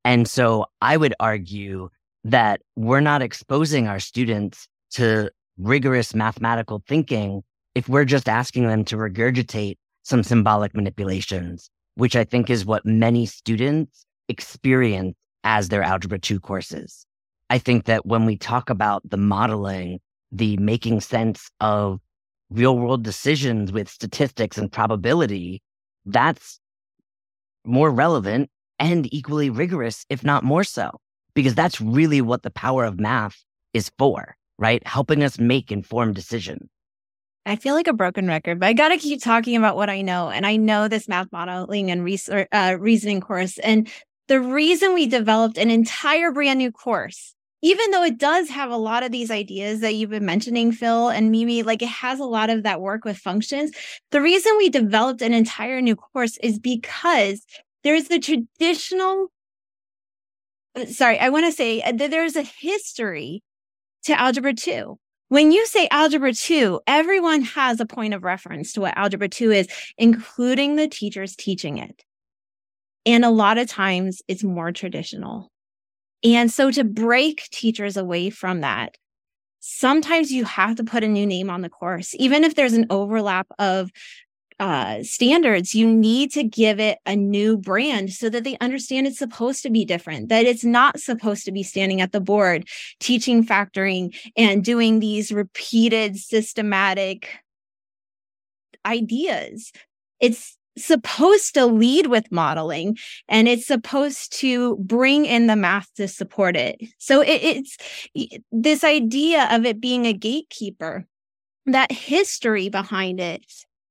And so I would argue that we're not exposing our students to rigorous mathematical thinking if we're just asking them to regurgitate some symbolic manipulations, which I think is what many students experience as their Algebra 2 courses. I think that when we talk about the modeling, the making sense of real world decisions with statistics and probability, that's more relevant and equally rigorous, if not more so, because that's really what the power of math is for. Right? Helping us make informed decisions. I feel like a broken record, but I got to keep talking about what I know. And I know this math modeling and reasoning course. And the reason we developed an entire brand new course, even though it does have a lot of these ideas that you've been mentioning, Phil and Mimi, like it has a lot of that work with functions. The reason we developed an entire new course is because there's the traditional, there's a history to Algebra 2. When you say Algebra 2, everyone has a point of reference to what Algebra 2 is, including the teachers teaching it. And a lot of times it's more traditional. And so to break teachers away from that, sometimes you have to put a new name on the course. Even if there's an overlap of standards, you need to give it a new brand so that they understand it's supposed to be different, that it's not supposed to be standing at the board, teaching factoring and doing these repeated systematic ideas. It's supposed to lead with modeling and it's supposed to bring in the math to support it. So it's this idea of it being a gatekeeper, that history behind it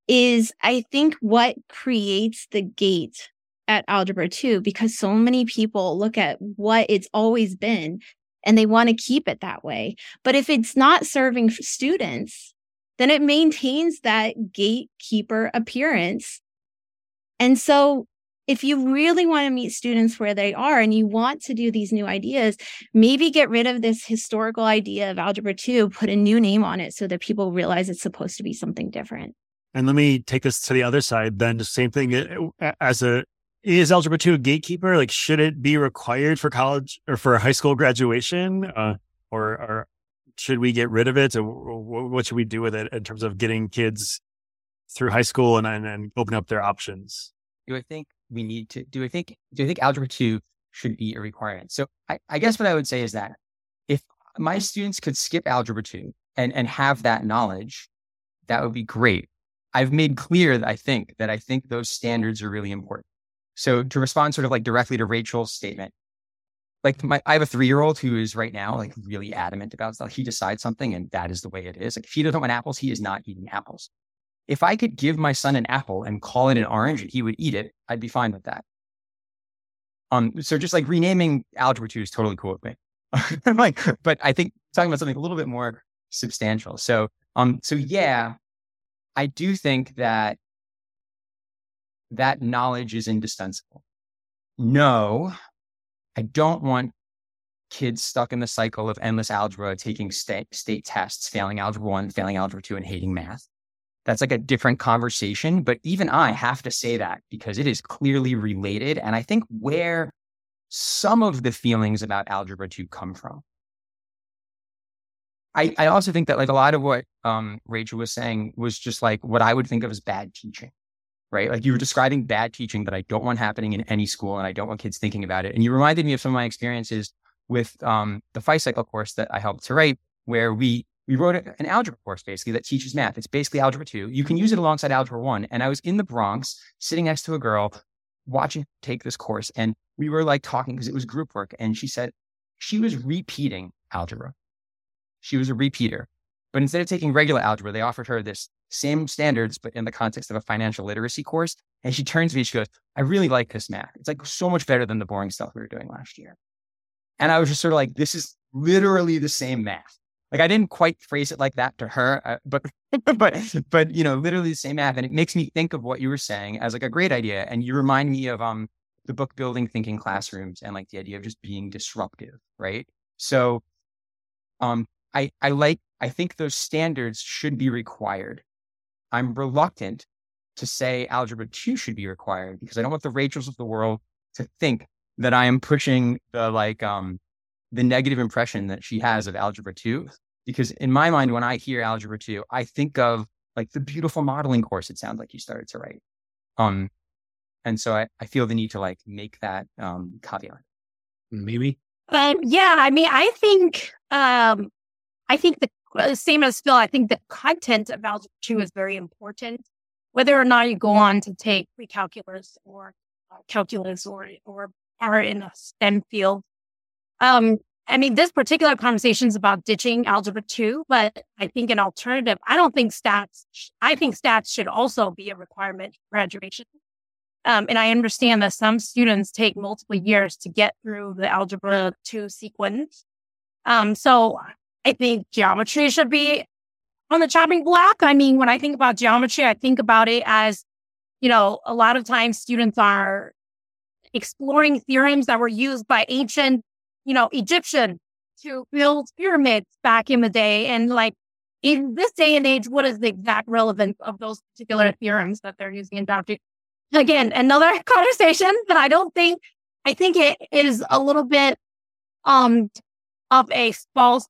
is, I think, what creates the gate at Algebra 2, because so many people look at what it's always been and they want to keep it that way. But if it's not serving students, then it maintains that gatekeeper appearance. And so if you really want to meet students where they are and you want to do these new ideas, maybe get rid of this historical idea of Algebra 2, put a new name on it so that people realize it's supposed to be something different. And let me take this to the other side then. The same thing as is Algebra 2 a gatekeeper? Like, should it be required for college or for high school graduation? Or should we get rid of it? Or what should we do with it in terms of getting kids through high school and open up their options? Do I think Algebra 2 should be a requirement? So I guess what I would say is that if my students could skip Algebra 2 and have that knowledge, that would be great. I've made clear that I think those standards are really important. So to respond sort of like directly to Rachel's statement, like I have a 3-year-old who is right now like really adamant about stuff. He decides something and that is the way it is. Like if he doesn't want apples, he is not eating apples. If I could give my son an apple and call it an orange and he would eat it, I'd be fine with that. So just like renaming Algebra 2 is totally cool with me. I'm like, but I think talking about something a little bit more substantial. So yeah, I do think that knowledge is indispensable. No, I don't want kids stuck in the cycle of endless algebra, taking state tests, failing algebra 1, failing algebra 2, and hating math. That's like a different conversation, but even I have to say that because it is clearly related. And I think where some of the feelings about algebra 2 come from. I also think that like a lot of what Rachel was saying was just like what I would think of as bad teaching, right? Like you were describing bad teaching that I don't want happening in any school and I don't want kids thinking about it. And you reminded me of some of my experiences with the FiCycle course that I helped to write, where we wrote an algebra course basically that teaches math. It's basically algebra 2. You can use it alongside algebra 1. And I was in the Bronx sitting next to a girl watching her take this course. And we were like talking because it was group work. And she said she was repeating algebra. She was a repeater. But instead of taking regular algebra, they offered her this same standards, but in the context of a financial literacy course. And she turns to me, she goes, I really like this math. It's like so much better than the boring stuff we were doing last year. And I was just sort of like, this is literally the same math. Like I didn't quite phrase it like that to her, but you know, literally the same math. And it makes me think of what you were saying as like a great idea. And you remind me of the book Building Thinking Classrooms and like the idea of just being disruptive, right? So I think those standards should be required. I'm reluctant to say algebra 2 should be required because I don't want the Rachels of the world to think that I am pushing the negative impression that she has of algebra 2. Because in my mind, when I hear algebra 2, I think of like the beautiful modeling course it sounds like you started to write. And so I feel the need to like make that caveat. Maybe. Yeah, I mean, I think the same as Phil, I think the content of algebra 2 is very important, whether or not you go on to take pre-calculus or calculus or are in a STEM field. I mean, this particular conversation is about ditching algebra 2, but I think an alternative, I think stats should also be a requirement for graduation. And I understand that some students take multiple years to get through the algebra 2 sequence. So I think geometry should be on the chopping block. I mean, when I think about geometry, I think about it as, you know, a lot of times students are exploring theorems that were used by ancient, you know, Egyptian to build pyramids back in the day. And like in this day and age, what is the exact relevance of those particular theorems that they're using in geometry? Again, another conversation that I think it is a little bit of a false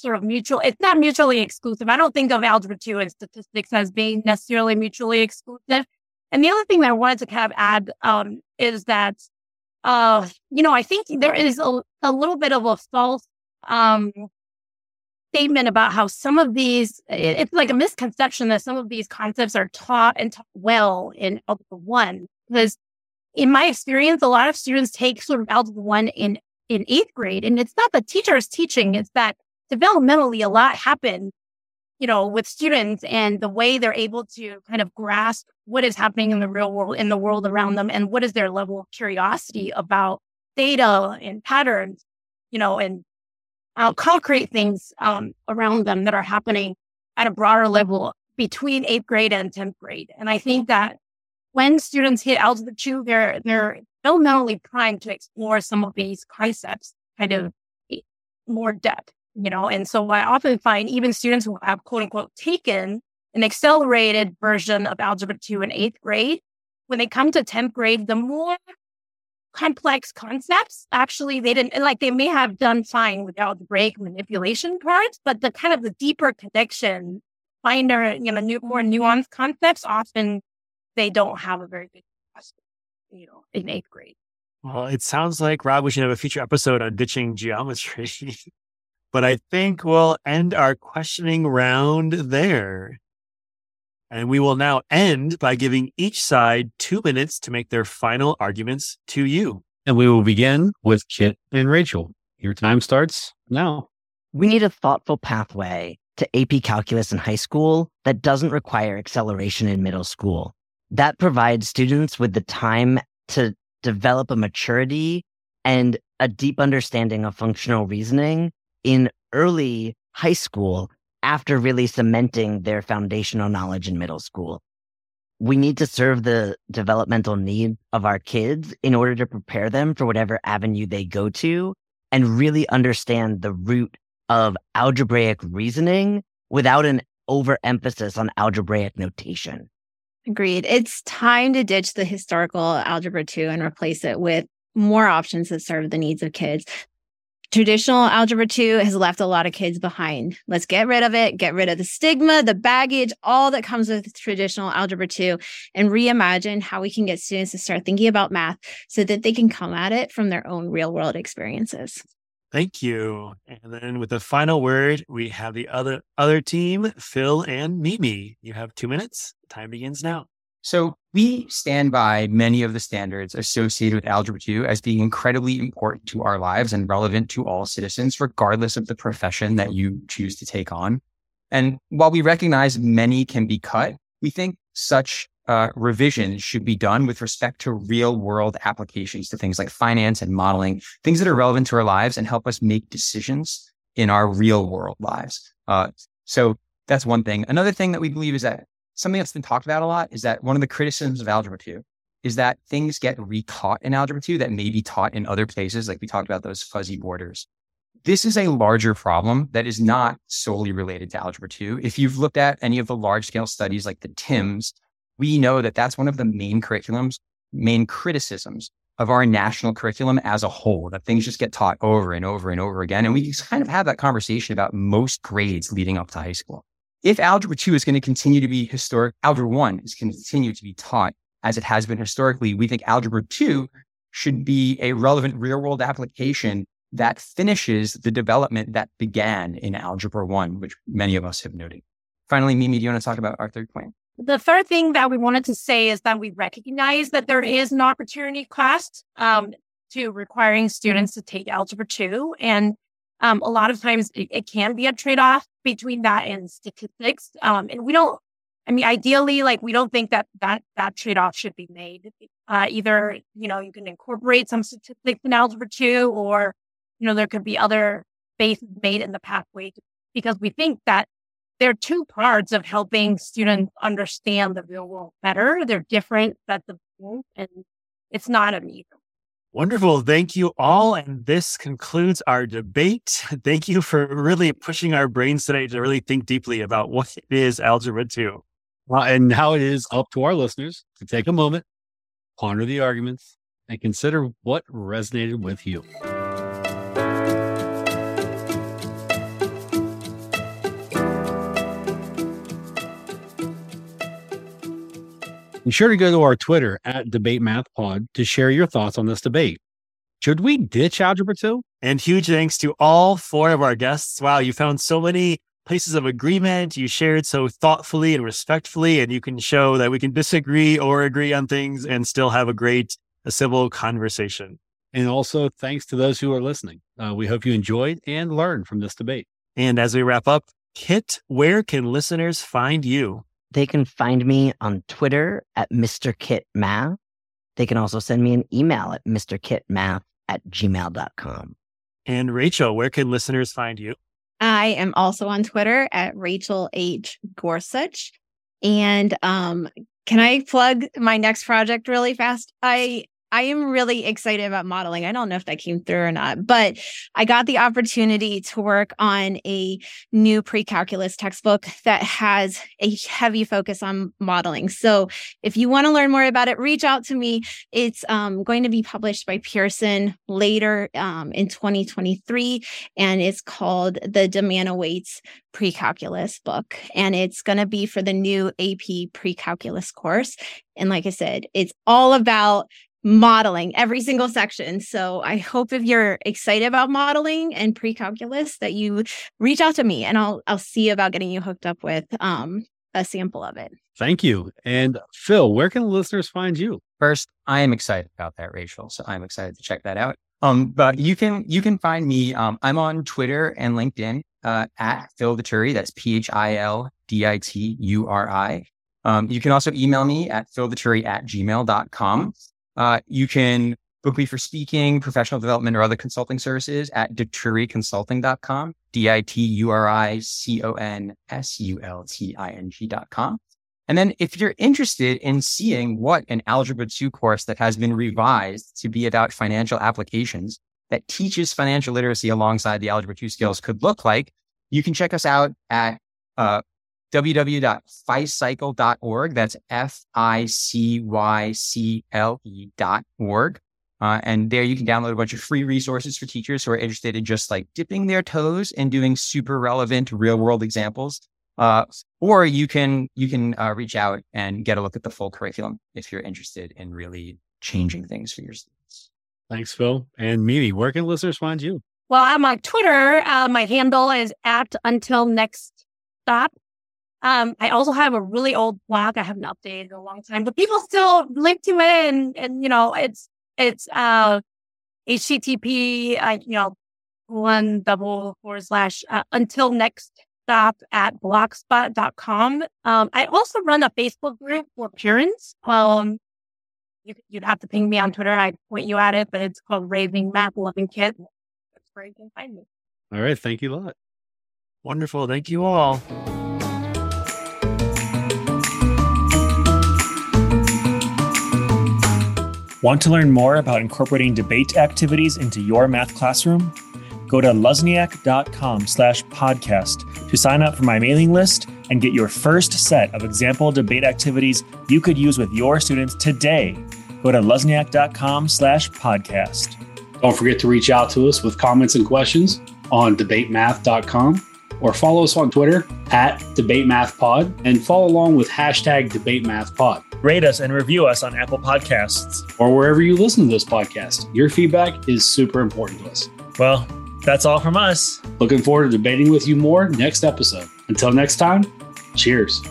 sort of mutual. It's not mutually exclusive. I don't think of algebra 2 and statistics as being necessarily mutually exclusive. And the other thing that I wanted to kind of add is that, you know, I think there is a little bit of a false statement about how some of these, it's like a misconception that some of these concepts are taught and taught well in Algebra 1. Because in my experience, a lot of students take sort of Algebra 1 in eighth grade. And it's not the teachers teaching, it's that developmentally a lot happens, you know, with students and the way they're able to kind of grasp what is happening in the real world, in the world around them, and what is their level of curiosity about data and patterns, you know, and concrete things around them that are happening at a broader level between eighth grade and 10th grade. And I think that when students hit algebra 2, they're developmentally primed to explore some of these concepts kind of more depth. You know, and so I often find even students who have, quote unquote, taken an accelerated version of Algebra 2 in eighth grade, when they come to 10th grade, the more complex concepts, actually, they didn't, like they may have done fine without the break manipulation parts, but the kind of the deeper connection, finer, you know, more nuanced concepts, often they don't have a very good grasp, you know, in eighth grade. Well, it sounds like, Rob, we should have a future episode on ditching geometry. But I think we'll end our questioning round there. And we will now end by giving each side 2 minutes to make their final arguments to you. And we will begin with Kit and Rachel. Your time starts now. We need a thoughtful pathway to AP Calculus in high school that doesn't require acceleration in middle school. That provides students with the time to develop a maturity and a deep understanding of functional reasoning in early high school after really cementing their foundational knowledge in middle school. We need to serve the developmental needs of our kids in order to prepare them for whatever avenue they go to and really understand the root of algebraic reasoning without an overemphasis on algebraic notation. Agreed. It's time to ditch the historical Algebra 2 and replace it with more options that serve the needs of kids. Traditional Algebra 2 has left a lot of kids behind. Let's get rid of it, get rid of the stigma, the baggage, all that comes with traditional Algebra 2, and reimagine how we can get students to start thinking about math so that they can come at it from their own real-world experiences. Thank you. And then with the final word, we have the other team, Phil and Mimi. You have 2 minutes. Time begins now. So we stand by many of the standards associated with Algebra 2 as being incredibly important to our lives and relevant to all citizens, regardless of the profession that you choose to take on. And while we recognize many can be cut, we think such revisions should be done with respect to real-world applications to things like finance and modeling, things that are relevant to our lives and help us make decisions in our real-world lives. So that's one thing. Another thing that we believe is that something that's been talked about a lot is that one of the criticisms of Algebra 2 is that things get retaught in Algebra 2 that may be taught in other places, like we talked about those fuzzy borders. This is a larger problem that is not solely related to Algebra 2. If you've looked at any of the large-scale studies like the TIMS, we know that that's one of the main criticisms of our national curriculum as a whole, that things just get taught over and over and over again. And we kind of have that conversation about most grades leading up to high school. If Algebra 2 is going to continue to be historic, Algebra 1 is going to continue to be taught as it has been historically, we think Algebra 2 should be a relevant real-world application that finishes the development that began in Algebra 1, which many of us have noted. Finally, Mimi, do you want to talk about our third point? The third thing that we wanted to say is that we recognize that there is an opportunity cost to requiring students to take Algebra 2. And a lot of times it can be a trade-off between that and statistics. And we don't, ideally, we don't think that trade-off should be made. Either, you can incorporate some statistics in Algebra 2 or, there could be other bases made in the pathway because we think that there are two parts of helping students understand the real world better. They're different, that's the point, and it's not a either. Wonderful. Thank you all. And this concludes our debate. Thank you for really pushing our brains today to really think deeply about what it is Algebra 2. And now it is up to our listeners to take a moment, ponder the arguments, and consider what resonated with you. Be sure to go to our Twitter @DebateMathPod to share your thoughts on this debate. Should we ditch Algebra 2? And huge thanks to all four of our guests. Wow, you found so many places of agreement. You shared so thoughtfully and respectfully, and you can show that we can disagree or agree on things and still have a great civil conversation. And also thanks to those who are listening. We hope you enjoyed and learned from this debate. And as we wrap up, Kit, where can listeners find you? They can find me on Twitter @MrKitMath. They can also send me an email at MrKitMath@gmail.com. And Rachel, where can listeners find you? I am also on Twitter @RachelH Gorsuch. And can I plug my next project really fast? I am really excited about modeling. I don't know if that came through or not, but I got the opportunity to work on a new pre-calculus textbook that has a heavy focus on modeling. So if you want to learn more about it, reach out to me. It's going to be published by Pearson later in 2023, and it's called the Demana-Waits Pre-Calculus book. And it's going to be for the new AP Pre-Calculus course. And like I said, it's all about modeling, every single section. So I hope if you're excited about modeling and pre-calculus that you reach out to me and I'll see about getting you hooked up with a sample of it. Thank you. And Phil, where can listeners find you? First, I am excited about that, Rachel. So I'm excited to check that out. But you can find me. I'm on Twitter and LinkedIn @PhilDiTuri. That's PhilDiTuri. You can also email me at phildituri@gmail.com. You can Book me for speaking, professional development, or other consulting services at dituriconsulting.com, DITURICONSULTING.com. And then if you're interested in seeing what an Algebra 2 course that has been revised to be about financial applications that teaches financial literacy alongside the Algebra 2 skills could look like, you can check us out at www.ficycle.org. That's FiCycle.org. And there you can download a bunch of free resources for teachers who are interested in just like dipping their toes and doing super relevant real world examples. Or you can reach out and get a look at the full curriculum if you're interested in really changing things for your students. Thanks, Phil. And Mimi, where can listeners find you? Well, I'm on Twitter. My handle is at untilnextstop. I also have a really old blog. I haven't updated in a long time, but people still link to it. And you know, it's HTTP, // untilnextstop at blogspot.com. I also run a Facebook group for parents. You'd have to ping me on Twitter. I'd point you at it, but it's called Raising Math Loving Kids. That's where you can find me. All right. Thank you a lot. Wonderful. Thank you all. Want to learn more about incorporating debate activities into your math classroom? Go to lozniak.com/podcast to sign up for my mailing list and get your first set of example debate activities you could use with your students today. Go to lozniak.com/podcast. Don't forget to reach out to us with comments and questions on debatemath.com or follow us on Twitter at DebateMathPod and follow along with hashtag DebateMathPod. Rate us and review us on Apple Podcasts or wherever you listen to this podcast. Your feedback is super important to us. Well, that's all from us. Looking forward to debating with you more next episode. Until next time, cheers.